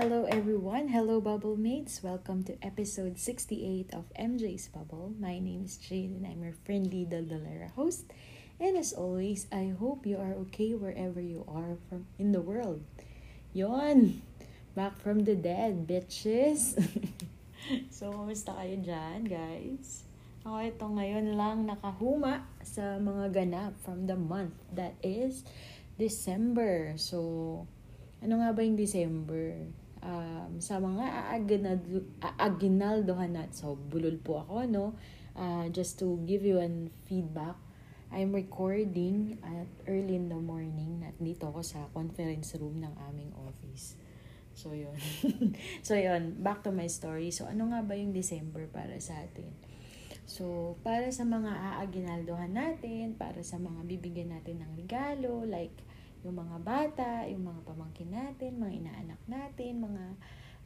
Hello everyone! Hello Bubble Mates! Welcome to episode 68 of MJ's Bubble. My name is Jade and I'm your friendly Daldalera host. And as always, I hope you are okay wherever you are from in the world. Yon! Back from the dead, bitches! So, kamusta kayo dyan, guys? Ako ito ngayon lang nakahuma sa mga ganap from the month. That is December. So, ano nga ba yung December? Sa mga aaginaldohan at so bulol po ako, no? Just to give you an feedback, I'm recording at early in the morning at dito ako sa conference room ng aming office. So, yun. Back to my story. So, ano nga ba yung December para sa atin? So, para sa mga aaginaldohan natin, para sa mga bibigyan natin ng regalo, like, yung mga bata, yung mga pamangkin natin, mga inaanak natin, mga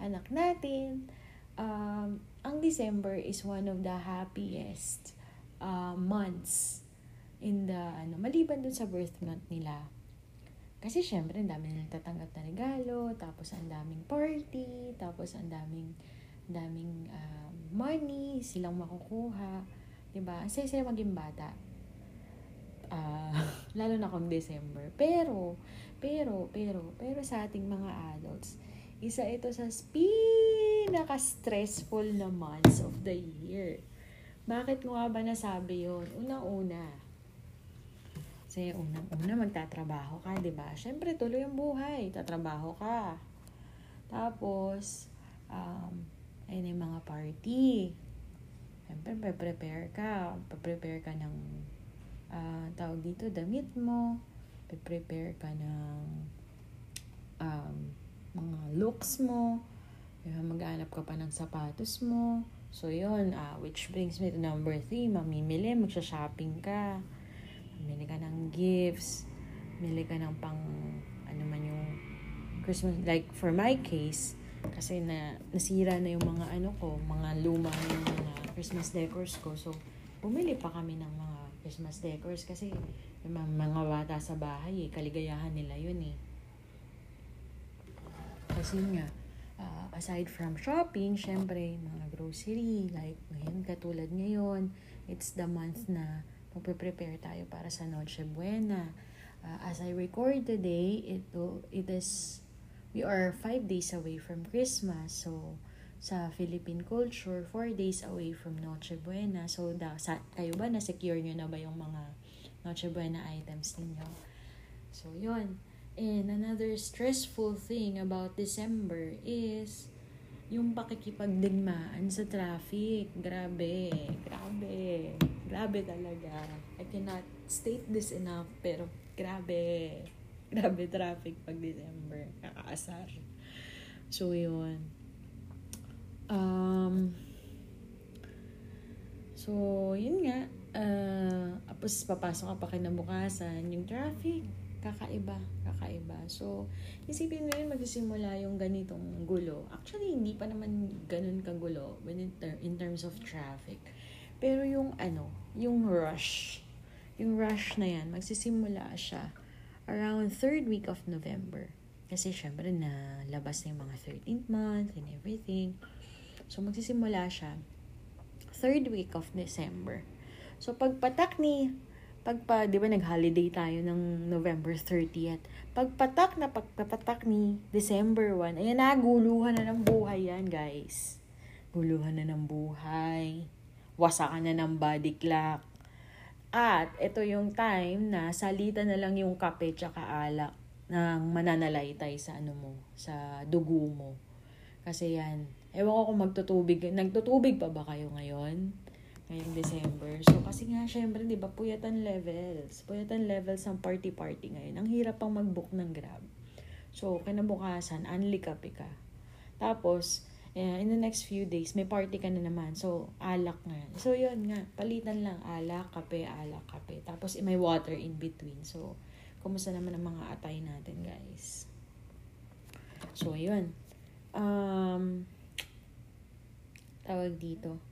anak natin. Ang December is one of the happiest months in the, maliban dun sa birth month nila. Kasi syempre, ang dami nilang tatanggap na regalo, tapos ang daming party, tapos ang daming money silang makukuha. Diba? Ang saya maging bata. Lalo na kung December. Pero sa ating mga adults, isa ito sa pinaka-stressful na months of the year. Bakit ko nga ba nasabi yun? Unang-una. Kasi unang-una magtatrabaho ka, diba? Siyempre, tuloy ang buhay. Tatrabaho ka. Tapos, ayun yung mga party. Siyempre, prepare ka. Prepare ka ng tawag dito, damit mo, prepare ka ng mga looks mo, mag-aanap ka pa ng sapatos mo. So, yun, which brings me to number 3, mamimili, magsha-shopping ka, mamili ka ng gifts, mamili ka ng pang, ano man yung Christmas, like for my case, kasi nasira na yung mga mga luma yung mga Christmas decors ko. So, bumili pa kami ng mga Christmas decors kasi yung mga bata sa bahay, kaligayahan nila yun eh. Kasi nga, aside from shopping, syempre, mga grocery, like ngayon, katulad ngayon, it's the month na magpe-prepare tayo para sa Noche Buena. As I record today, it is, we are 5 days away from Christmas, so sa Philippine culture, 4 days away from Noche Buena. So, kayo ba, na-secure nyo na ba yung mga Noche Buena items ninyo? So, yun. And another stressful thing about December is yung pakikipagdigmaan sa traffic. Grabe talaga. I cannot state this enough, pero grabe traffic pag December. Kakaasar. So, yun. So, yun nga. Tapos, papasok ka pa kinabukasan. Yung traffic, kakaiba. So, isipin mo yun, magsisimula yung ganitong gulo. Actually, hindi pa naman ganun kagulo in terms of traffic. Pero yung yung rush. Yung rush na yan, magsisimula siya around third week of November. Kasi, syempre, nalabas na yung mga 13th month and everything. So, magsisimula siya third week of December. So, di ba nag-holiday tayo ng November 30th. Pagpatak ni December 1, ayan na, guluhan na ng buhay yan, guys. Guluhan na ng buhay. Wasakan na ng body clock. At, ito yung time na salita na lang yung kape tsaka alak ng mananalaytay sa sa dugo mo. Kasi yan, ewan ko kung nagtutubig pa ba kayo ngayong December. So, kasi nga, syempre, di ba, puyatan levels ang party ngayon. Ang hirap pang mag-book ng Grab. So, kinabukasan, unli kape ka. Tapos, in the next few days, may party ka na naman. So, alak nga. So, yun nga. Palitan lang. Alak, kape, alak, kape. Tapos, may water in between. So, kumusta naman ang mga atay natin, guys? So, yun. Tawag dito.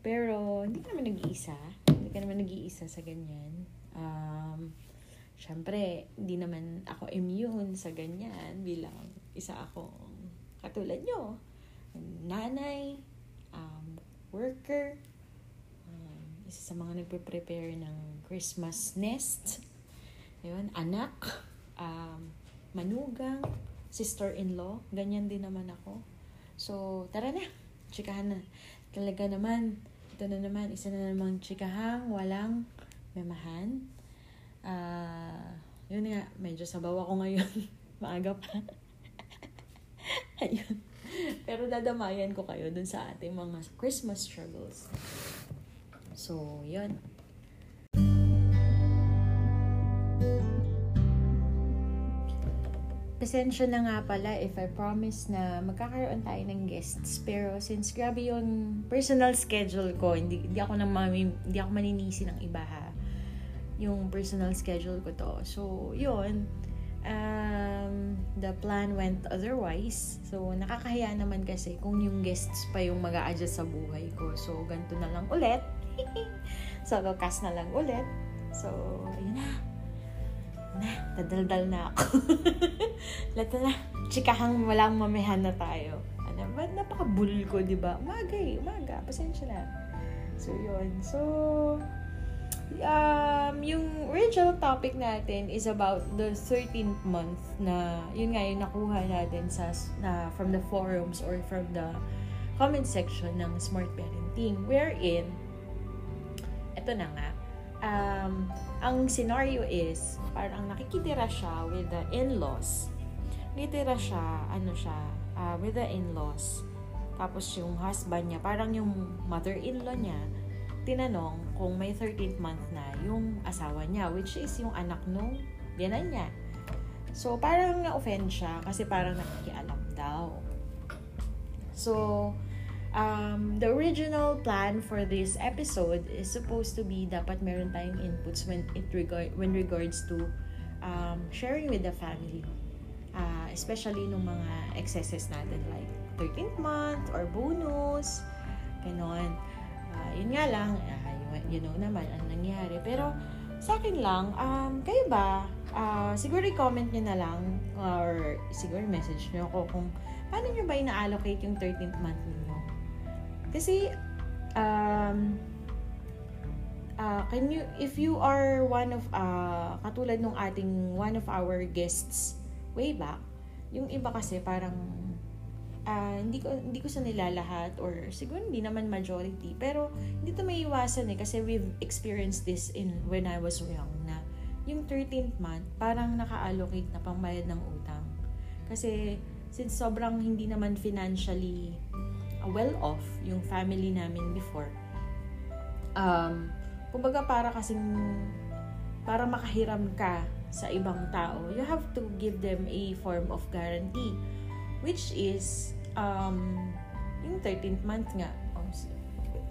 Pero, hindi ka naman nag-iisa. Hindi ka naman nag-iisa sa ganyan. Siyempre, hindi naman ako immune sa ganyan bilang isa akong katulad nyo. Nanay, worker, isa sa mga nagpe-prepare ng Christmas nest. Ayun, anak, manugang, sister-in-law. Ganyan din naman ako. So, tara na. Chikahan na. Talaga naman. Ito na naman. Isa na namang chikahang walang memahan. Yun nga, medyo sabaw ako ngayon. Maaga pa. Ayun. Pero dadamayan ko kayo dun sa ating mga Christmas struggles. So, yun. Pasensya na nga pala if I promise na magkakaroon tayo ng guests. Pero since grabe yung personal schedule ko, hindi ako maninisi ng iba ha. Yung personal schedule ko to. So, yun. The plan went otherwise. So, nakakahiya naman kasi kung yung guests pa yung mag-a-adjust sa buhay ko. So, ganito na lang ulit. So, cast na lang ulit. So, yun na. Tadaldal na ako. Lata na. Chikahang walang mamihan na tayo. Ano ba? Napakabulol ko, diba? Umaga. Pasensya na. So, yun. So, yung original topic natin is about the 13th month na yun nga yung nakuha natin na from the forums or from the comment section ng Smart Parenting, wherein eto na nga, ang scenario is parang nakikitira siya with the in-laws, with the in-laws, tapos yung husband niya, parang yung mother-in-law niya tinanong kung may 13th month na yung asawa niya, which is yung anak nung biyanan niya. So, parang na-offend siya kasi parang nakikialam daw. So, the original plan for this episode is supposed to be dapat meron tayong inputs when regards to sharing with the family. Especially nung mga excesses natin like 13th month or bonus, ganon. Yun nga lang, you know naman ang nangyari. Pero sa akin lang, kayo ba? Siguro i-comment nyo na lang or siguro message nyo ako kung paano nyo ba ina-allocate yung 13th month ninyo. Kasi if you are one of katulad nung ating one of our guests way back, yung iba kasi parang hindi ko sa nila lahat or siguro hindi naman majority, pero hindi to may iwasan kasi we've experienced this when I was young na yung 13th month parang naka-allocate na pangbayad ng utang kasi since sobrang hindi naman financially well off yung family namin before, kumbaga para makahiram ka sa ibang tao, you have to give them a form of guarantee, which is yung 13th month nga.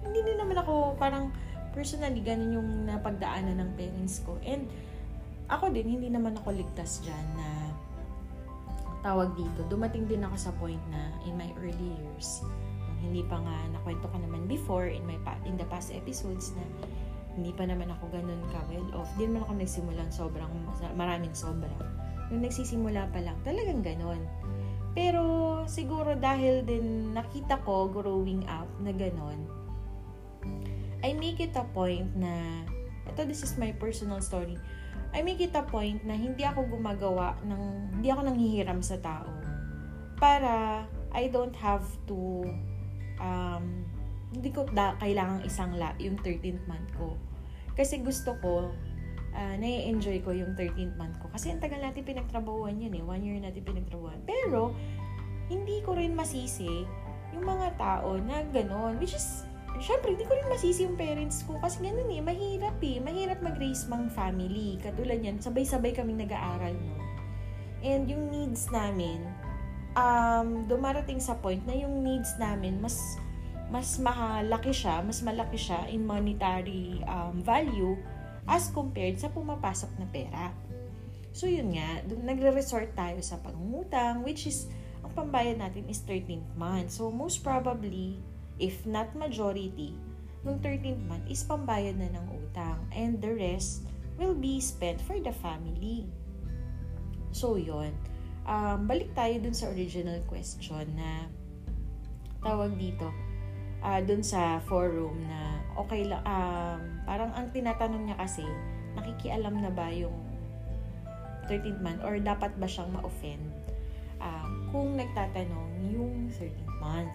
Hindi naman ako parang personally ganun yung napagdaanan ng parents ko, and ako din hindi naman ako ligtas dyan na tawag dito. Dumating din ako sa point na in my early years, hindi pa nga nakwento ko naman before in the past episodes na hindi pa naman ako ganun ka well off. Hindi naman ako nagsimulan maraming sobra. Yung nagsisimula pa lang talagang ganun. Pero siguro dahil din nakita ko growing up na ganon, I make it a point na, this is my personal story, I make it a point na hindi ako nanghihiram sa tao para I don't have to, hindi ko kailangang yung 13th month ko. Kasi gusto ko, nai-enjoy ko yung 13th month ko. Kasi ang tagal natin pinagtrabahuan yun 1 year natin pinagtrabahuan. Pero, hindi ko rin masisi yung mga tao na ganon. Which is, syempre, hindi ko rin masisi yung parents ko. Kasi ganon mahirap Mahirap mag-raise mang family. Katulad yan, sabay-sabay kaming nag-aaral, no? And yung needs namin, dumarating sa point na yung needs namin mas malaki siya in monetary value as compared sa pumapasok na pera. So yun nga, nagre-resort tayo sa pangungutang, which is ang pambayad natin is 13th month. So most probably, if not majority, nung 13th month is pambayad na ng utang, and the rest will be spent for the family. So yun, balik tayo dun sa original question na tawag dito, dun sa forum na okay lang, parang ang tinatanong niya kasi, nakikialam na ba yung 13th month or dapat ba siyang ma-offend kung nagtatanong yung 13th month,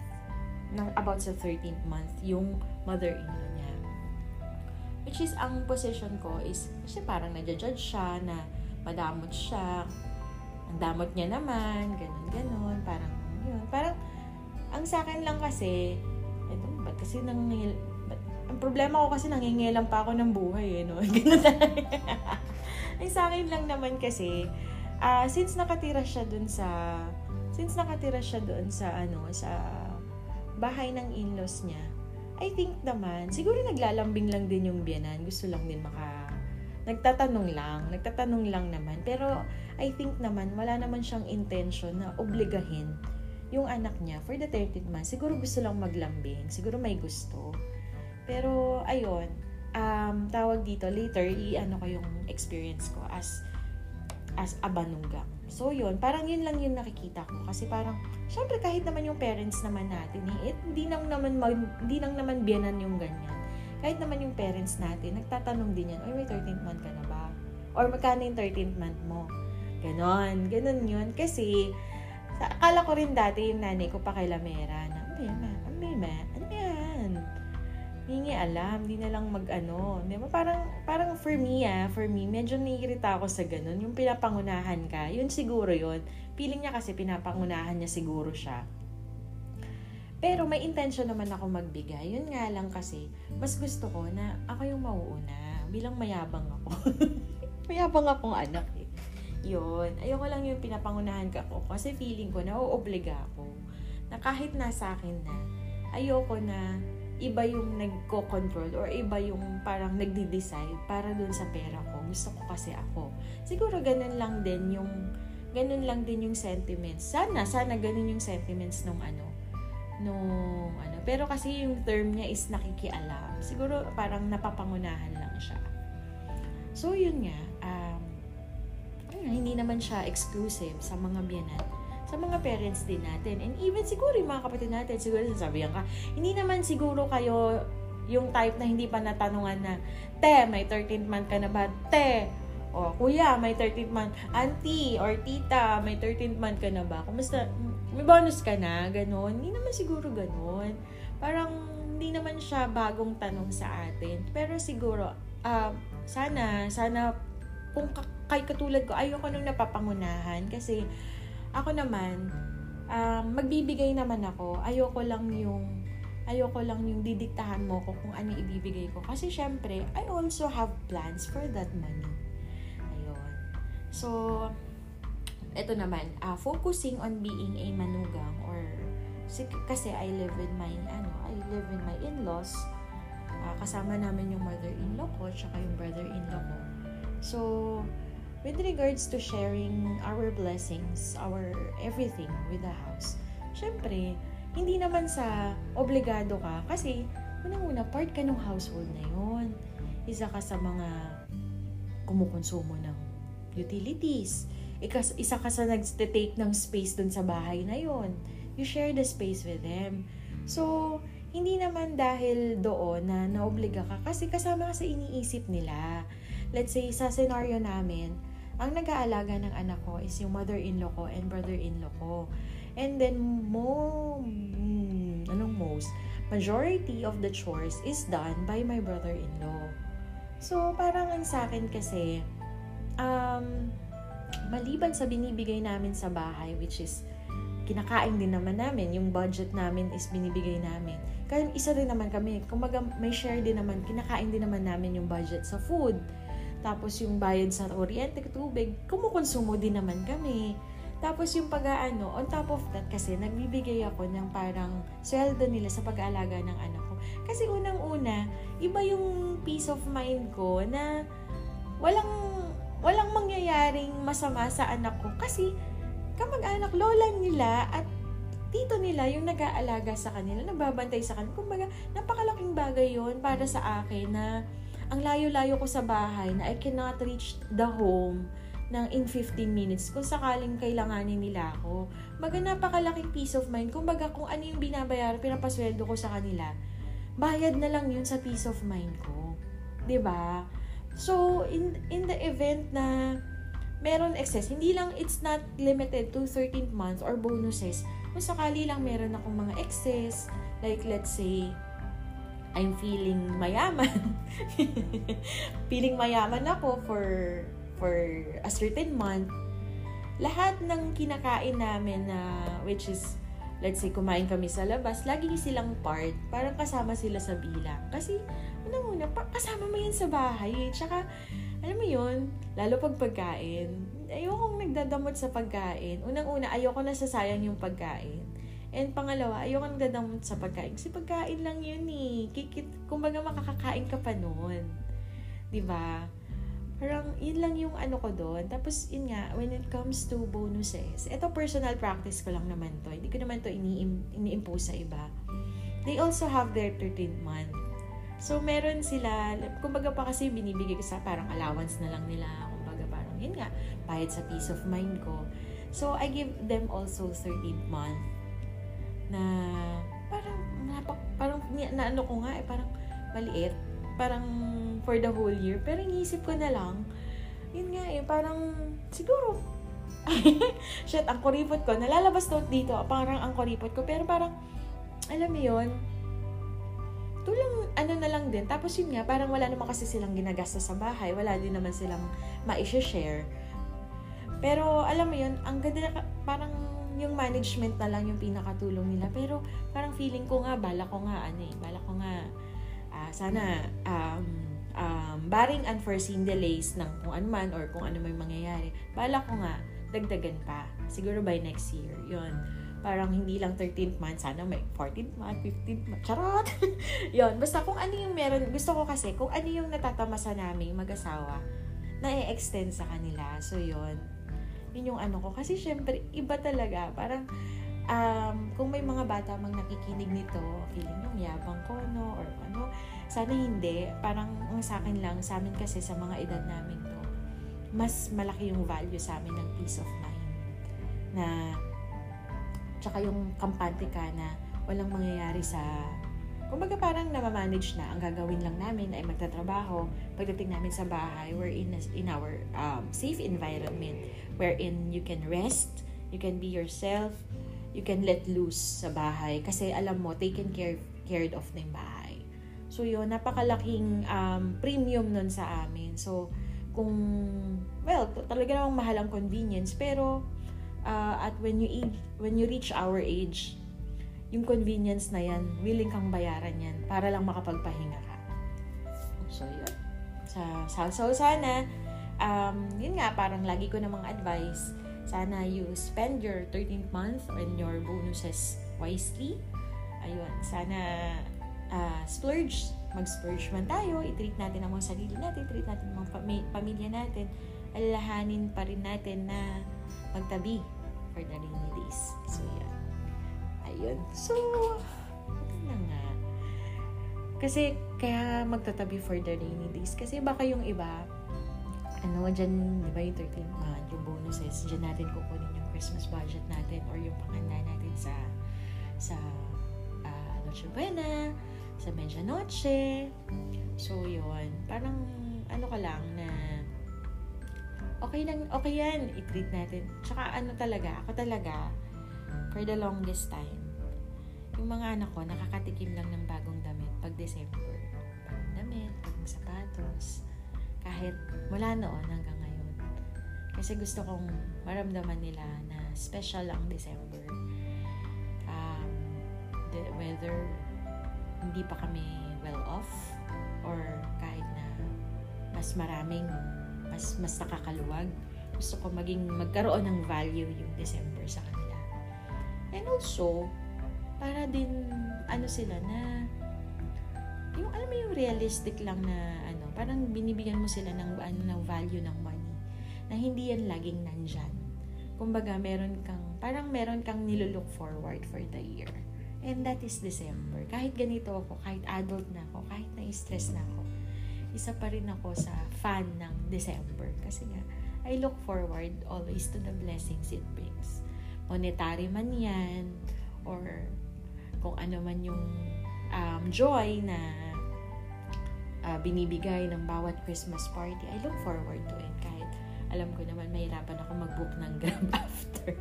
about sa 13th month yung mother-in-law niya. Which is, ang position ko is, kasi parang nadya-judge siya na madamot siya, ang damot niya naman, ganun-ganun, parang yun. Parang, ang sakin lang kasi, eto, ba't kasi ang problema ko kasi nangingilam pa ako ng buhay, eh, no? Ganun talaga. Ang sakin lang naman kasi, since nakatira siya doon sa sa bahay ng in-laws niya, I think naman, siguro naglalambing lang din yung biyanan. Gusto lang din nagtatanong lang naman. Pero I think naman, wala naman siyang intention na obligahin yung anak niya for the 13th month. Siguro gusto lang maglambing. Siguro may gusto. Pero ayun, tawag dito, later, ko yung experience ko as abanunggang. So yun, parang yun lang yung nakikita ko. Kasi parang, syempre kahit naman yung parents naman natin, hindi lang naman biyanan yung ganyan. Kahit naman yung parents natin, nagtatanong din yan, may 13th month ka na ba? Or magkano yung 13th month mo? Ganon yun. Kasi, akala ko rin dati yung nanay ko pakilamera na, ano yan? Hindi alam, di na lang mag-ano. Diba? Parang for me, medyo naiirita ako sa ganun. Yung pinapangunahan ka, yun siguro yun. Feeling niya kasi pinapangunahan niya siguro siya. Pero may intention naman ako magbigay. Yun nga lang kasi, mas gusto ko na ako yung mauuna. Bilang mayabang ako. Mayabang akong anak eh. Yun. Ayoko lang yung pinapangunahan ka ko. Kasi feeling ko na uobliga ako. Na kahit nasa akin na, ayoko na iba yung nagko-control or iba yung parang nagdi-decide para dun sa pera ko. Gusto ko kasi ako. Siguro ganun lang din yung sentiments. Sana ganun yung sentiments nung ano. Pero kasi yung term niya is nakikialam. Siguro parang napapangunahan lang siya. So yun nga, hindi naman siya exclusive sa mga biyanan, sa mga parents din natin. And even siguro yung mga kapatid natin, siguro sasabihan ka, hindi naman siguro kayo yung type na hindi pa natanungan na, te, may 13th month ka na ba? Te, o kuya, may 13th month. Auntie or tita, may 13th month ka na ba? Kumusta? May bonus ka na? Ganon. Hindi naman siguro ganon. Parang hindi naman siya bagong tanong sa atin. Pero siguro, sana, kung kay katulad ko, ayoko nung napapangunahan kasi ako naman, magbibigay naman ako. Ayoko lang yung didiktahan mo ko kung ano ibibigay ko. Kasi syempre, I also have plans for that money. Ayun. So, eto naman, focusing on being a manugang or kasi I live with my in-laws. Kasama namin yung mother-in-law ko tsaka yung brother-in-law ko. So, with regards to sharing our blessings, our everything with the house, syempre, hindi naman sa obligado ka kasi unang-una, part ka ng household na yun. Isa ka sa mga kumukonsumo ng utilities. Isa ka sa nag-take ng space dun sa bahay na yun. You share the space with them. So, hindi naman dahil doon na naobliga ka kasi kasama ka sa iniisip nila. Let's say, sa senaryo namin, ang nag-aalaga ng anak ko is yung mother-in-law ko and brother-in-law ko. And then, majority of the chores is done by my brother-in-law. So, parang ang sa akin kasi, maliban sa binibigay namin sa bahay, which is, kinakain din naman namin, yung budget namin is binibigay namin. Kaya isa rin naman kami, kumbaga may share din naman, kinakain din naman namin yung budget sa food. Tapos yung bayad sa kuryente, tubig, kumukonsumo din naman kami. Tapos yung pag-aano, on top of that kasi nagbibigay ako ng parang sweldo nila sa pag-aalaga ng anak ko. Kasi unang-una, iba yung peace of mind ko na walang mangyayaring masama sa anak ko kasi kamag-anak, lola nila at tito nila yung nag-aalaga sa kanila, nagbabantay sa kanila. Kumbaga, napakalaking bagay yun para sa akin na ang layo-layo ko sa bahay na I cannot reach the home ng in 15 minutes kung sakaling kailanganin nila ako. Kumbaga, napakalaking peace of mind. Kumbaga, kung ano yung binabayar, pinapasweldo ko sa kanila, bayad na lang yun sa peace of mind ko. 'Di ba? So, in the event na meron excess, hindi lang, it's not limited to 13th month or bonuses. Kung sakali lang meron akong mga excess, like let's say, I'm feeling mayaman. Feeling mayaman ako for a certain month. Lahat ng kinakain namin na, which is, let's say, kumain kami sa labas, lagi silang part, parang kasama sila sa bilang. Kasi, unang-una, kasama mo yan sa bahay. Tsaka, alam mo yun, lalo pag pagkain, ayokong nagdadamot sa pagkain. Unang-una, ayoko nasasayang yung pagkain. And pangalawa, ayokong nagdadamot sa pagkain. Kasi pagkain lang yun eh. Kumbaga makakakain ka pa nun. Diba? Parang yun lang yung ano ko doon. Tapos yun nga, when it comes to bonuses, ito personal practice ko lang naman to. Hindi ko naman to ini-impose sa iba. They also have their 13th month. So, meron sila, kumbaga pa kasi binibigay ko sa parang allowance na lang nila, kumbaga parang, yun nga, bayad sa peace of mind ko. So, I give them also 13th month na parang naano ko nga, eh, parang maliit, parang for the whole year. Pero iniisip ko na lang, yun nga eh, parang siguro, shit, ang kuripot ko, nalalabas to dito, parang ang kuripot ko, pero parang, alam mo yun, tulang ano na lang din. Tapos yun nga, parang wala naman kasi silang ginagasta sa bahay. Wala din naman silang ma-share. Pero alam mo yun, ang ganda na, parang yung management na lang yung pinakatulong nila. Pero parang feeling ko nga, sana barring unforeseen delays ng kung ano man or kung ano may mangyayari, bala ko nga, dagdagan pa. Siguro by next year. Yun. Parang hindi lang 13th month, sana may 14th month, 15th month, charot! Yun, basta kung ano yung meron, gusto ko kasi kung ano yung natatamasa namin mag-asawa, na-extend sa kanila. So, yun. Yun yung ano ko. Kasi, syempre, iba talaga. Parang, kung may mga bata mang nakikinig nito, feeling yung yabang ko, no? Or ano, sana hindi. Parang, sa akin lang, sa amin kasi, sa mga edad namin to, mas malaki yung value sa amin ng peace of mind. Na, tsaka yung kampante ka na walang mangyayari sa, kumbaga parang namamanage na, ang gagawin lang namin ay magtatrabaho pagdating namin sa bahay, we're in our safe environment wherein you can rest, you can be yourself, you can let loose sa bahay kasi alam mo, taken cared of na yung bahay. So yun, napakalaking premium nun sa amin. So kung, well, talaga namang mahal ang convenience, pero at when you reach our age, yung convenience na yan, willing kang bayaran yan para lang makapagpahinga ka. So, yun. So sana, yun nga, parang lagi ko namang advice, sana you spend your 13th month and your bonuses wisely. Ayun, sana splurge. Mag-splurge man tayo, i-treat natin ang mga sarili natin, i-treat natin ang mga pamilya natin, alalahanin pa rin natin na magtabi for the rainy days. So, yeah. Ayun. So, ito na nga. Kasi, kaya magtatabi for the rainy days. Kasi baka yung iba, ano, dyan, di ba yung 13th month, yung bonuses, dyan natin kukunin yung Christmas budget natin or yung panghanda natin sa Noche Buena, sa Medianoche. So, yun. Parang, ano ka lang na, okay lang, okay yan, i-treat natin. Tsaka ano talaga, ako talaga, for the longest time, yung mga anak ko, nakakatikim lang ng bagong damit pag December. Bagong damit, bagong sapatos, kahit mula noon hanggang ngayon. Kasi gusto kong maramdaman nila na special ang December. Whether hindi pa kami well off, or kahit na mas maraming mas nakakaluwag, gusto ko magkaroon ng value yung December sa kanila. And also, para din, ano sila na, yung, alam mo yung realistic lang na, ano, parang binibigyan mo sila ng, ano, ng value ng money. Na hindi yan laging nandyan. Kumbaga, meron kang nilulook forward for the year. And that is December. Kahit ganito ako, kahit adult na ako, kahit na-stress na ako, isa pa rin ako sa fan ng December. Kasi nga, I look forward always to the blessings it brings. Monetary man yan, or kung ano man yung joy na binibigay ng bawat Christmas party, I look forward to it. Kahit alam ko naman, mahirapan ako mag-book ng Grab after.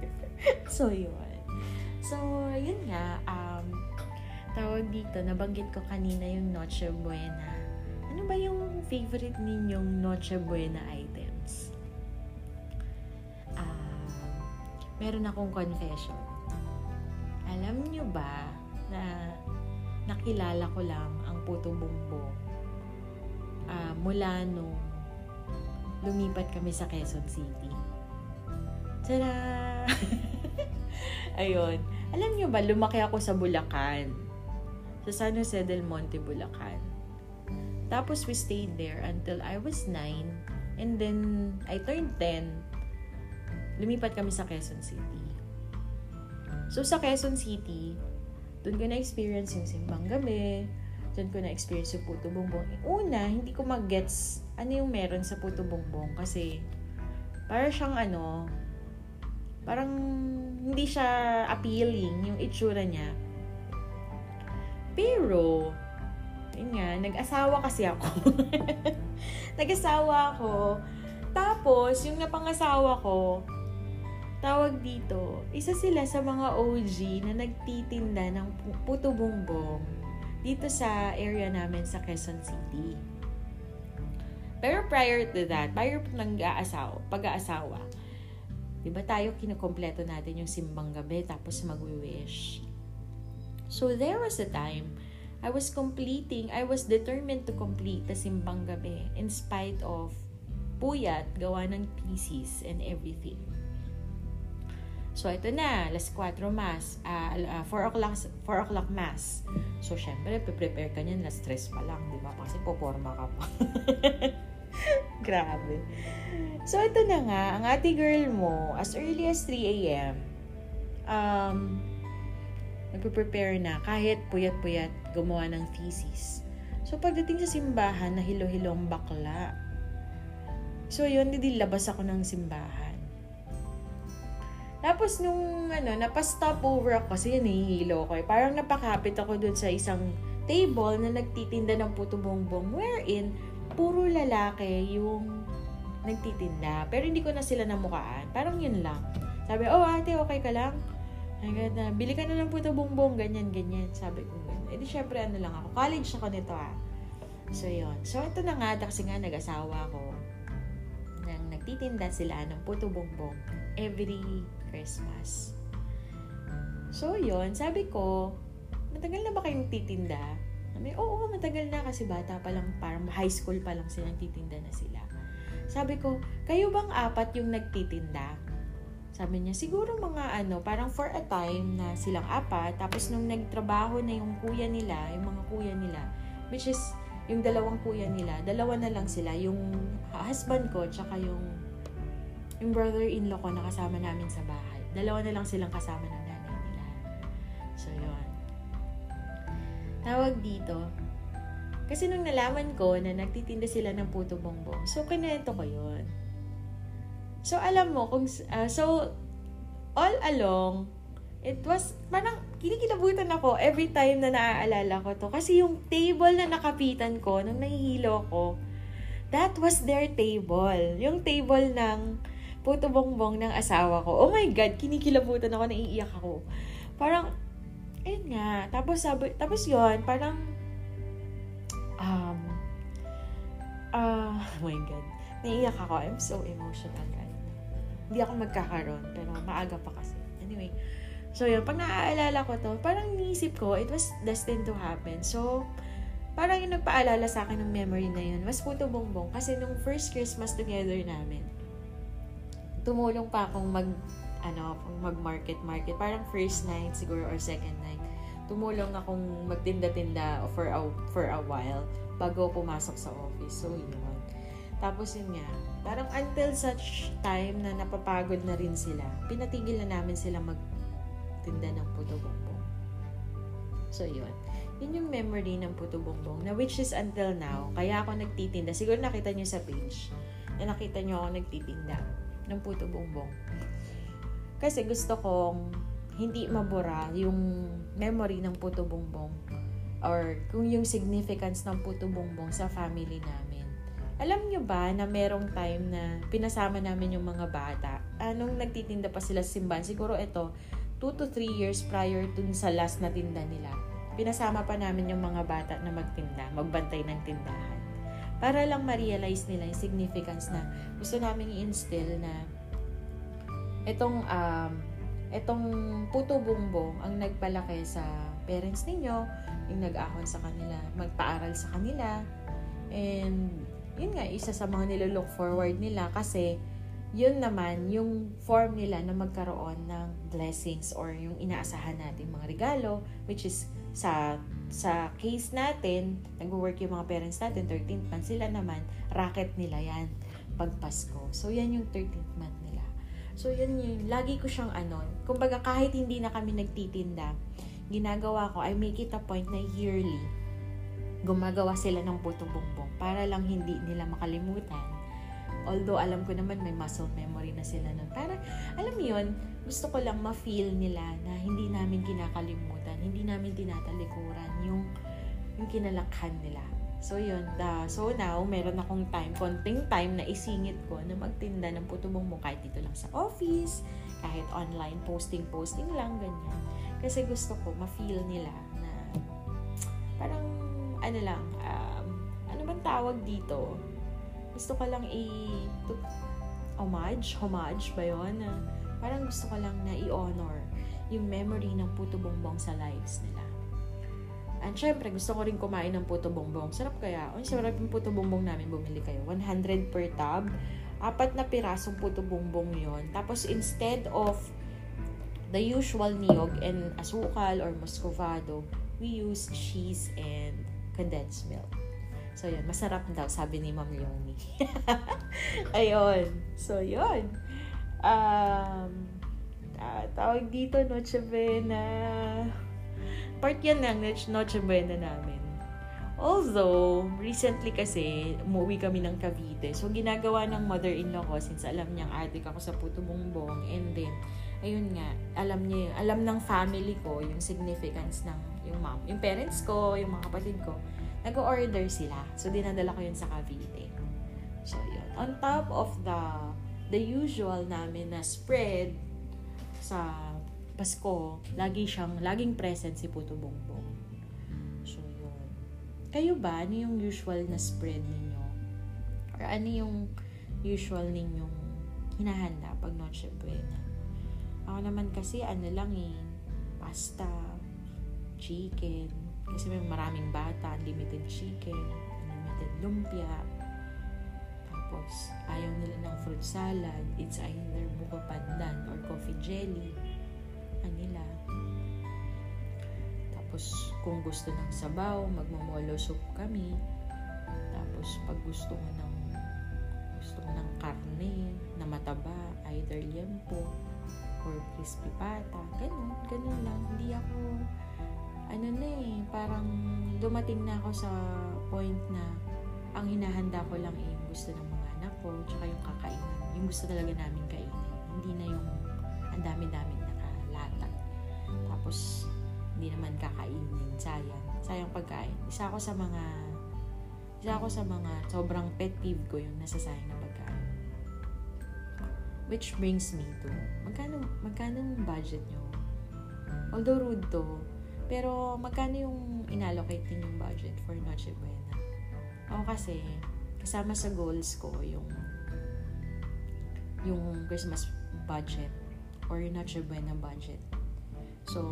So, yun. So, yun nga, tawag dito, nabanggit ko kanina yung Noche Buena. Ano ba yung favorite ninyong Noche Buena items? Meron akong confession. Alam nyo ba na nakilala ko lang ang puto bumbong mula nung lumipat kami sa Quezon City. Tada! Ayun. Alam nyo ba, lumaki ako sa Bulacan. Sa San Jose del Monte, Bulacan. Tapos we stayed there until I was 9. And then, I turned 10. Lumipat kami sa Quezon City. So, sa Quezon City, doon ko na-experience yung Simbang Gabi. Doon ko na-experience yung puto bumbong. Una, hindi ko mag-gets ano yung meron sa puto bumbong. Kasi, para siyang ano, parang hindi siya appealing yung itsura niya. Pero, yun nga, nag-asawa kasi ako. Tapos, yung napangasawa ko, tawag dito, isa sila sa mga OG na nagtitinda ng puto bumbong dito sa area namin sa Quezon City. Pero prior to that, prior ng pag-aasawa, diba tayo kinukompleto natin yung Simbang Gabi tapos mag-wish. So there was a time I was determined to complete the Simbang Gabi in spite of puyat, gawa ng thesis and everything. So, ito na, alas 4 mas, 4 o'clock mas. So, syempre, prepare ka niyan, alas 3 pa lang, di ba? Kasi poporma ka pa. Grabe. So, ito na nga, ang ate girl mo, as early as 3 a.m., nagpe-prepare na, kahit puyat-puyat, gumawa ng thesis. So, pagdating sa simbahan, nahilo-hilong bakla. So, yun, didilabas ako ng simbahan. Tapos nung napa-stopover ako kasi nahihilo ko. Parang napakapit ako dun sa isang table na nagtitinda ng puto bumbong wherein puro lalaki yung nagtitinda. Pero hindi ko na sila namukaan. Parang yun lang. Sabi, oh ate, okay ka lang? Bili ka na ng puto bumbong, ganyan, ganyan. Sabi ko, ganyan. Eh di syempre lang ako. College ako nito So yun. So ito na nga kasi nga nag-asawa ko. Nang nagtitinda sila ng puto bumbong every Christmas. So, yun. Sabi ko, matagal na ba kayong titinda? Sabi, oo, matagal na kasi bata pa lang, parang high school pa lang silang titinda na sila. Sabi ko, kayo bang apat yung nagtitinda? Sabi niya, siguro mga parang for a time na silang apat, tapos nung nagtrabaho na yung kuya nila, yung mga kuya nila, which is, yung dalawang kuya nila, dalawa na lang sila, yung husband ko, tsaka yung brother-in-law ko na kasama namin sa bahay. Dalawa na lang silang kasama ng nanay nila. So, yun. Tawag dito. Kasi nung nalaman ko na nagtitinda sila ng puto bumbong, so, kinento ko yun. So, alam mo, all along, it was, parang kinikilabutan ako every time na naaalala ko to. Kasi yung table na nakapitan ko, nung nahihilo ko, that was their table. Yung table ng puto bumbong ng asawa ko. Oh my God, kinikilabutan ako, naiiyak ako. Parang, ayun nga. Tapos yun, parang, oh my God, naiiyak ako. I'm so emotional. Hindi ako magkakaroon, pero maaga pa kasi. Anyway, so yun, pag naaalala ko to, parang niisip ko, it was destined to happen. So, parang yung nagpaalala sa akin ng memory na yun, mas puto bumbong. Kasi nung first Christmas together namin, tumulong pa akong mag-market. Parang first night siguro or second night. Tumulong akong magtinda-tinda for a while bago pumasok sa office. So, yun. Tapos yun nga, parang until such time na napapagod na rin sila, pinatigil na namin sila magtinda ng puto bumbong. So, yun. Yun yung memory ng puto bumbong na which is until now, kaya ako nagtitinda. Siguro nakita nyo sa page na nakita nyo ako nagtitinda ng puto bumbong. Kasi gusto kong hindi mabura yung memory ng puto bumbong or kung yung significance ng puto bumbong sa family namin. Alam nyo ba na merong time na pinasama namin yung mga bata? Anong nagtitinda pa sila sa simbahan? Siguro ito, 2 to 3 years prior to sa last na tinda nila. Pinasama pa namin yung mga bata na magtinda, magbantay ng tindahan. Para lang ma-realize nila yung significance na gusto namin i-instill na itong puto bumbong ang nagpalaki sa parents ninyo, yung nag-ahon sa kanila, magpaaral sa kanila. And yun nga, isa sa mga nilolook forward nila kasi yun naman yung form nila na magkaroon ng blessings or yung inaasahan natin mga regalo, which is sa case natin, nag-work yung mga parents natin, 13th month sila naman, racket nila yan pag Pasko. So yan yung 13th month nila. So, yun yun. Lagi ko siyang kumbaga, kahit hindi na kami nagtitinda, ginagawa ko, I make it a point na yearly, gumagawa sila ng puto bumbong para lang hindi nila makalimutan. Although, alam ko naman may muscle memory na sila nun. Para, alam yun, gusto ko lang ma-feel nila na hindi namin kinakalimutan, hindi namin tinatalikuran yung kinalakhan nila. So, yun. So, now, meron akong konting time na isingit ko na magtinda ng puto bumbong kahit dito lang sa office, kahit online, posting lang, ganyan. Kasi gusto ko ma-feel nila na parang, ano bang tawag dito? Gusto ko lang homage ba yun? Parang gusto ko lang na i-honor yung memory ng puto bumbong sa lives nila. And syempre, gusto ko rin kumain ng puto bumbong. Sarap kaya? O, sarap yung puto bumbong namin. Bumili kayo. 100 per tub. 4 na pirasong puto bumbong yon. Tapos, instead of the usual niyog and asukal or muscovado, we use cheese and condensed milk. So, yun. Masarap daw, sabi ni Ma'am Leonie. Ayun. So, yun. Tawag dito, Noche Buena. Part yan ng Noche Buena namin. Although, recently kasi, umuwi kami ng Cavite. So, ginagawa ng mother-in-law ko since alam niyang adik ako sa puto bumbong. And then, ayun nga, alam ng family ko yung significance ng yung mom. Yung parents ko, yung mga kapatid ko, nag-order sila. So, dinadala ko yun sa Cavite. So, yun. On top of the usual namin na spread sa Pasko, laging present si puto bumbong. So, yun. Kayo ba? Ano yung usual na spread ninyo? Or ano yung usual ninyong hinahanda pag Noche Buena? Ako naman kasi, pasta, chicken, kasi may maraming bata, unlimited chicken, unlimited lumpia, tapos, ayaw nila ng fruit salad, it's either buko pandan or coffee jelly, nila. Tapos, kung gusto ng sabaw, magmamolo soup kami. Tapos, pag gusto mo ng karne na mataba, either liempo or crispy pata. Ganun lang. Hindi ako, parang dumating na ako sa point na ang hinahanda ko lang gusto ng mga anak ko, tsaka yung kakainin. Yung gusto talaga namin kainin. Hindi na yung ang dami-dami lata. Tapos, hindi naman kakainin. Sayang pagkain. Isa ako sa mga sobrang pet peeve ko yung nasasayang na pagkain. Which brings me to, magkano yung budget nyo? Although rude to, pero magkano yung inallocate din yung budget for Noche Buena? Ako kasi, kasama sa goals ko yung Christmas budget or yung Noche Buena budget. So,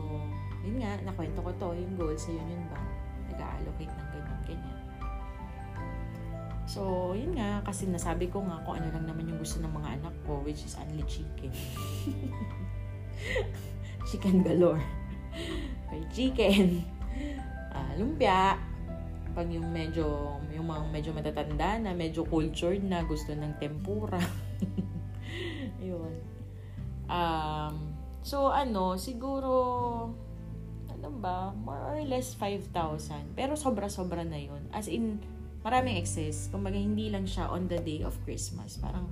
yun nga, nakwento ko to, yung goal sa yun ba? Nag-allocate ng ganyan. So, yun nga, kasi nasabi ko nga kung ano lang naman yung gusto ng mga anak ko, which is only chicken. Chicken galore. Okay, chicken. Lumpia. Pag yung mga medyo matatanda na, medyo cultured na, gusto ng tempura. Ayun. So, ano, siguro, ano ba, more or less 5,000. Pero sobra-sobra na yun. As in, maraming excess. Kumbaga, hindi lang siya on the day of Christmas. Parang,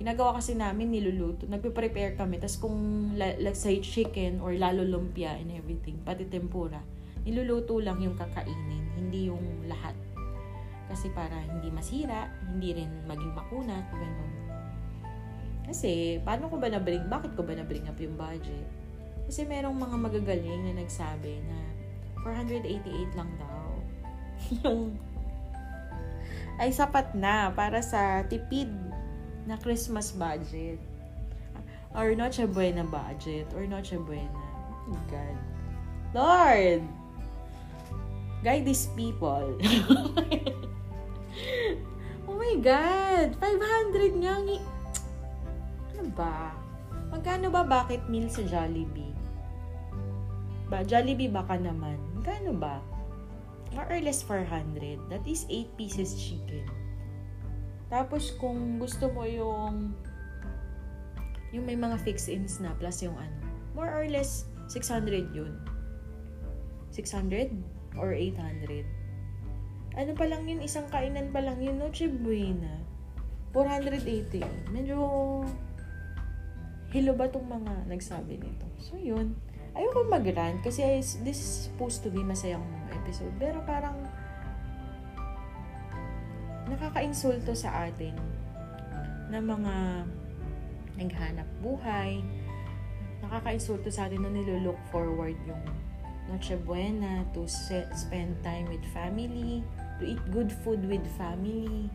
ginagawa kasi namin, niluluto. Nagpiprepare kami. Tapos kung, let's say, chicken or lalo lumpia and everything, pati tempura, niluluto lang yung kakainin. Hindi yung lahat. Kasi para hindi masira, hindi rin maging makunat, ganun. Kasi, paano ko ba nabring, bakit ko ba nabring up yung budget? Kasi merong mga magagaling na nagsabi na 488 lang daw. Yung ay sapat na para sa tipid na Christmas budget or Noche Buena budget or Noche Buena. Oh my God. Lord! Guide these people. Oh my God! 500 nga. Ano ba? Magkano ba bakit meal sa Jollibee? Ba, Jollibee baka naman. Magkano ba? More or less 400. That is 8 pieces chicken. Tapos kung gusto mo yung may mga fix-ins na plus yung ano, more or less 600 yun. 600 or 800. Ano pa lang yun, isang kainan pa lang yun, Noche Buena. 480. Medyo hilo ba tong mga nagsabi nito? So yun. Ayoko mag-rant kasi this is supposed to be masayang episode. Pero parang nakaka-insulto sa atin na mga naghanap buhay. Nakaka-insulto sa atin na nilolook forward yung Noche Buena to spend time with family, to eat good food with family.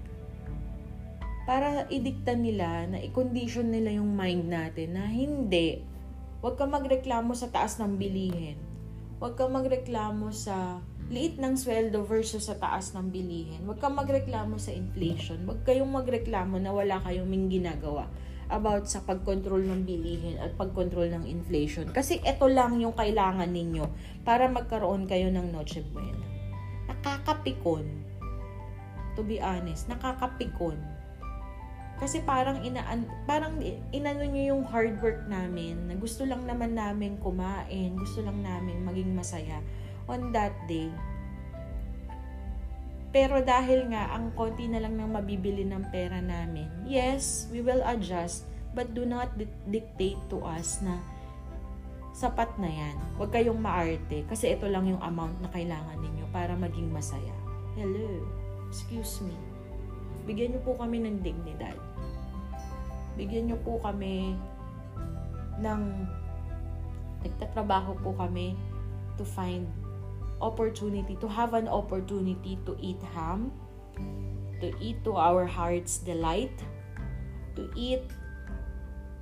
Para idikta nila, na i-condition nila yung mind natin na hindi. Huwag kang magreklamo sa taas ng bilihin. Huwag kang magreklamo sa liit ng sweldo versus sa taas ng bilihin. Huwag kang magreklamo sa inflation. Huwag kayong magreklamo na wala kayong ginagawa about sa pagkontrol ng bilihin at pagkontrol ng inflation. Kasi ito lang yung kailangan ninyo para magkaroon kayo ng Noche Buena. Nakakapikon. To be honest, nakakapikon. Kasi parang inano nyo yung hard work namin, na gusto lang naman namin kumain, gusto lang namin maging masaya on that day. Pero dahil nga, ang konti na lang nang mabibili ng pera namin, yes, we will adjust, but do not dictate to us na sapat na yan. Huwag kayong maarte, kasi ito lang yung amount na kailangan ninyo para maging masaya. Hello, excuse me. Bigyan niyo po kami ng dignidad. Bigyan niyo po kami ng nagtatrabaho po kami to find opportunity, to have an opportunity to eat ham, to eat to our heart's delight, to eat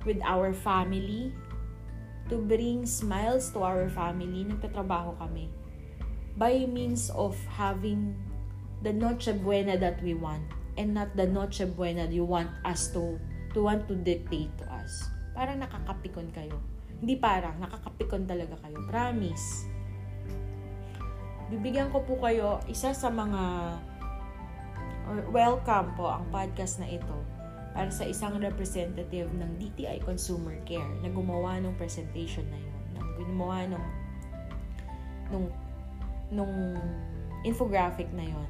with our family, to bring smiles to our family. Nagtatrabaho kami by means of having the Noche Buena that we want. And not the Noche Buena you want us to want to dictate to us. Parang nakakapikon kayo. Hindi parang, nakakapikon talaga kayo. Promise. Bibigyan ko po kayo isa sa mga or welcome po ang podcast na ito para sa isang representative ng DTI Consumer Care na gumawa ng presentation na yun. Na gumawa nung infographic na yun.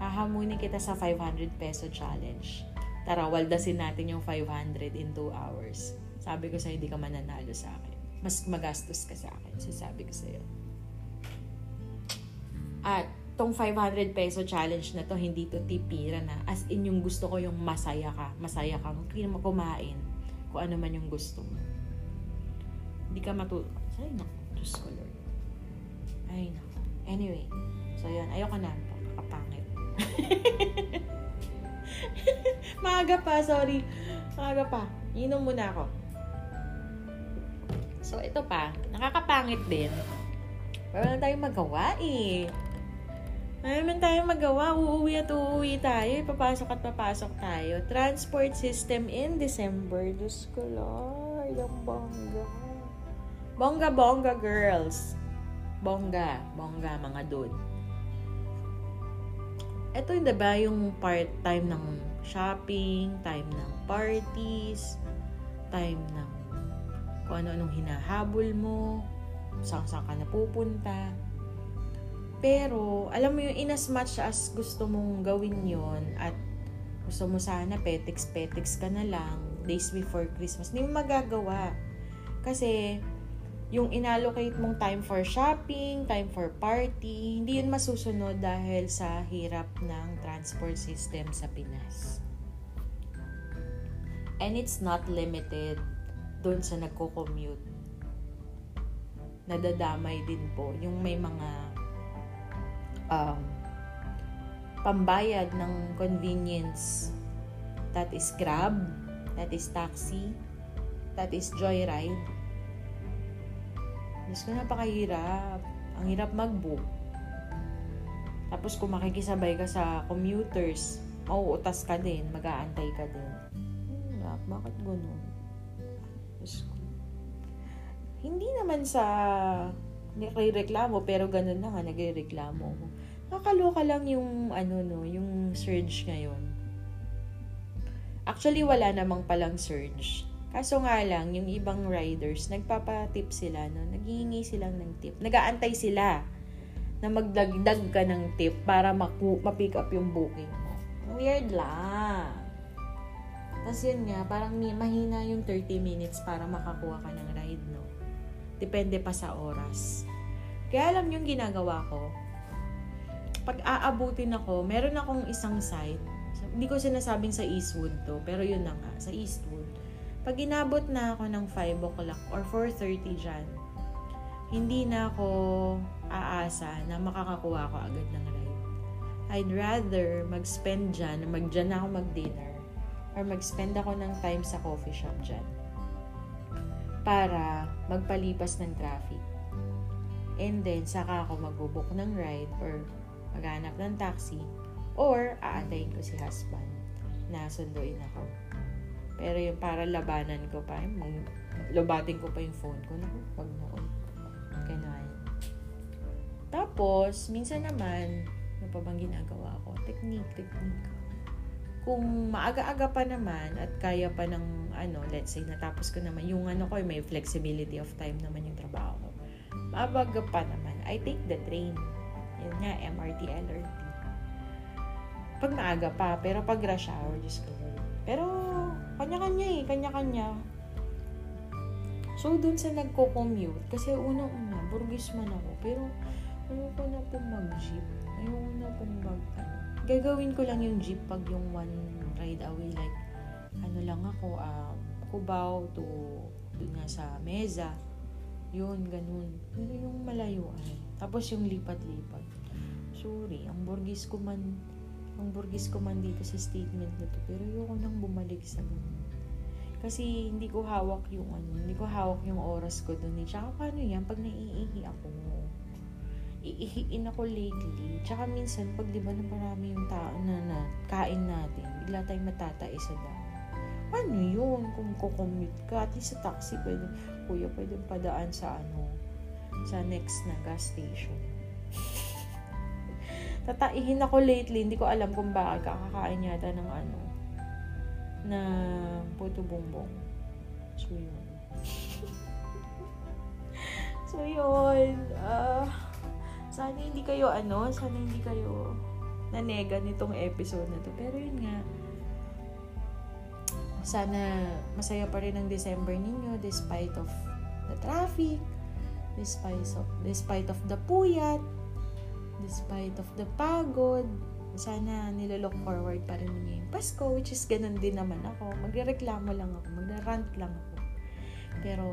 Hahamunin kita sa 500 peso challenge. Tara, waldasin natin yung 500 in 2 hours. Sabi ko sa'yo, hindi ka mananalo sa akin. Mas magastos ka sa akin. So, sabi ko sa'yo. At, tong 500 peso challenge na to, hindi to tipira na. As in, yung gusto ko yung masaya ka. Masaya ka. Kumain. Kung ano man yung gusto mo. Hindi ka ay, naku. Diyos ko, Lord. Ay, naku. Anyway. So, yun. Ayoko na. Kakapangit. maaga pa inom muna ako. So ito pa, nakakapangit din, pero wala tayong magawa eh. Ano naman tayo magawa? Uuwi at uuwi tayo. Papasok at papasok tayo. Transport system in December. Diyos ko, Lord. Ang bongga. Bongga, bongga, girls. Bongga. Bongga, mga dude. Ito yung diba yung part time ng shopping, time ng parties, time ng kung ano-anong hinahabol mo, saan-saan ka napupunta. Pero, alam mo yung in as much as gusto mong gawin yon at gusto mo sana petiks-petiks ka na lang days before Christmas, hindi mo magagawa. Kasi, yung inallocate mong time for shopping, time for party, hindi yun masusunod dahil sa hirap ng transport system sa Pinas. And it's not limited doon sa nagko-commute. Nadadamay din po yung may mga pambayad ng convenience, that is Grab, that is taxi, that is joyride. Diyos ko, napakahirap. Ang hirap mag-book. Tapos kung makikisabay ka sa commuters, mauutas ka din, mag-aantay ka din. Bakit ganun? Diyos ko. Hindi naman sa nagre-reklamo, pero ganun na nga, nagre-reklamo ako. Nakakaloka lang yung yung surge ngayon. Actually, wala namang palang surge. Kaso nga lang, yung ibang riders, nagpapatip sila, no? Naghihingi silang ng tip. Nagaantay sila na magdagdag ka ng tip para ma-pick up yung booking mo. Weird lang. Tapos yun nga, parang mahina yung 30 minutes para makakuha ka ng ride, no? Depende pa sa oras. Kaya alam yung ginagawa ko, pag aabutin ako, meron akong isang site. Hindi ko sinasabing sa Eastwood to, pero yun na nga, sa Eastwood. Pag inabot na ako ng 5 o'clock or 4:30 dyan, hindi na ako aasa na makakakuha ako agad ng ride. I'd rather mag-spend dyan, dyan na ako mag-dinner, or mag-spend ako ng time sa coffee shop dyan para magpalipas ng traffic. And then, saka ako mag-book ng ride or maghanap ng taxi or aantayin ko si husband na sunduin ako. Pero yung para labanan ko pa, lubatin ko pa yung phone ko, naku, wag noon. Ganun. Tapos, minsan naman, ano pa bang ginagawa ko? Technique. Kung maaga-aga pa naman at kaya pa ng, let's say, natapos ko naman, yung ko, may flexibility of time naman yung trabaho ko. Maaga pa naman, I take the train. Yun nga, MRT, LRT. Pag maaga pa, pero pag rush hour, just go. Pero, kanya-kanya. So, dun sa nagko-commute, kasi unang-una, burgis man ako, pero ayoko na pong mag-jeep. Ayoko na pong mag-ano. Gagawin ko lang yung jeep pag yung one ride away, like, lang ako, Cubao to, dun nga sa Mesa. Yun, ganun. Pero yung malayuan. Tapos yung lipat-lipat. Sorry, ang burgis ko man dito sa statement na to, pero ayoko nang bumalik sa ganun. Kasi hindi ko hawak yung oras ko doon. Tsaka paano yan pag naiihi ako? Iihiin ako lately. Tsaka minsan pag di ba na marami yung tao na kain natin, bigla tayong matatais sa daan. Paano yun kung kukommute ka? At least sa taxi pwede padaan sa sa next na gas station. Tataihin ako lately. Hindi ko alam kung bakit kakakain yata ng na puto bumbong. So, yun. Sana hindi kayo nanega nitong episode na to. Pero yun nga, sana masaya pa rin ang December ninyo despite of the traffic, despite of the puyat, despite of the pagod. Sana nilolook forward pa rin niyo yung Pasko, which is ganun din naman ako. Magrereklamo lang ako, magrarant lang ako. Pero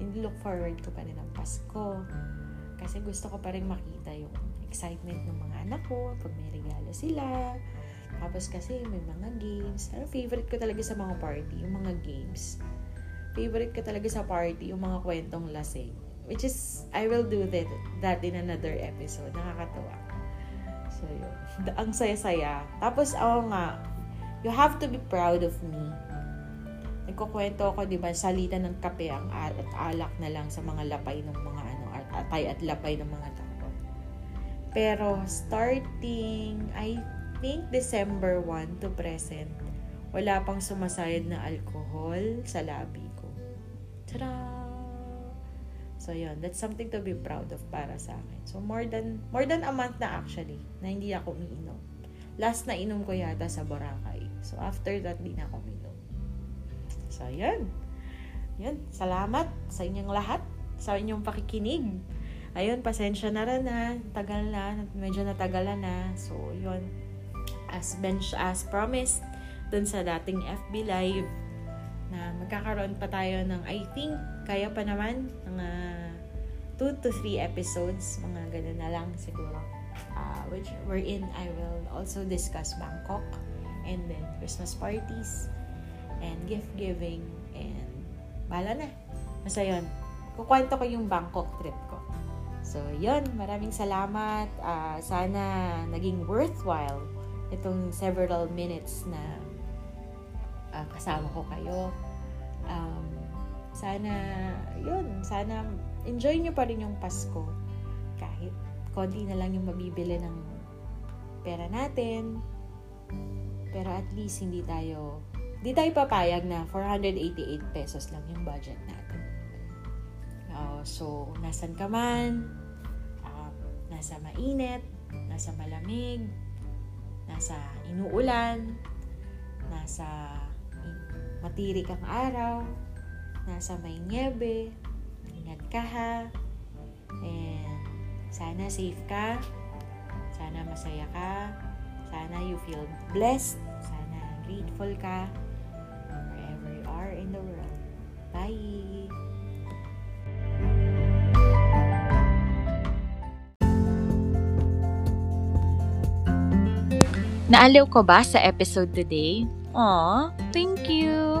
nilolook forward ko pa rin ang Pasko. Kasi gusto ko pa rin makita yung excitement ng mga anak ko pag may regalo sila. Tapos kasi may mga games. Pero favorite ko talaga sa mga party, yung mga games. Favorite ko talaga sa party, yung mga kwentong lasing. Which is, I will do that in another episode. Nakakatawa. Sa'yo. Ang saya-saya. Tapos, ako nga, you have to be proud of me. Nagkukwento ako, diba, salita ng kape ang at alak na lang sa mga lapay ng mga atay at lapay ng mga tao. Pero, starting, I think December 1 to present, wala pang sumasayad na alcohol sa labi ko. Tada! So, yun. That's something to be proud of para sa akin. So, more than a month na actually na hindi ako umiinom. Last na inom ko yata sa Boracay. So, after that, hindi na ako umiinom. So, yun. Yun. Salamat sa inyong lahat. Sa inyong pakikinig. Ayun, pasensya na rin na. Tagal na. Medyo natagalan na. So, yun. As promised, dun sa dating FB Live, na magkakaroon pa tayo ng, I think, kaya pa naman, mga 2 to 3 episodes, mga ganun na lang siguro, which wherein I will also discuss Bangkok, and then Christmas parties, and gift-giving, and bala na. Basta yun, kukwento ko yung Bangkok trip ko. So, yun, maraming salamat. Sana naging worthwhile itong several minutes na kasama ko kayo. Sana, yun, sana enjoy nyo pa rin yung Pasko. Kahit konti na lang yung mabibili ng pera natin. Pero at least hindi tayo papayag na 488 pesos lang yung budget natin. So, nasan ka man, nasa mainit, nasa malamig, nasa inuulan, nasa matirik ang araw, nasa may niebe, ingat ka ha, and sana safe ka, sana masaya ka, sana you feel blessed, sana grateful ka, wherever you are in the world. Bye! Naaliw ko ba sa episode today? Aw, thank you!